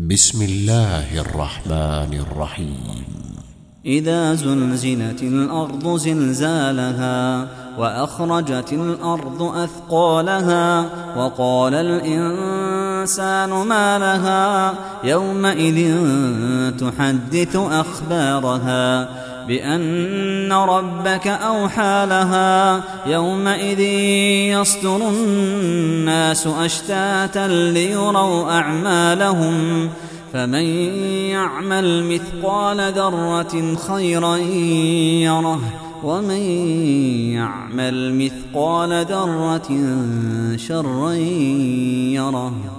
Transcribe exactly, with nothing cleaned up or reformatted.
بسم الله الرحمن الرحيم. إذا زلزلت الأرض زلزالها وأخرجت الأرض أثقالها وقال الإنسان ما لها يومئذ تحدث أخبارها بأن ربك أوحى لها. يومئذ يصدر الناس أشتاتا ليروا أعمالهم فمن يعمل مثقال ذرة خيرا يره ومن يعمل مثقال ذرة شرا يره.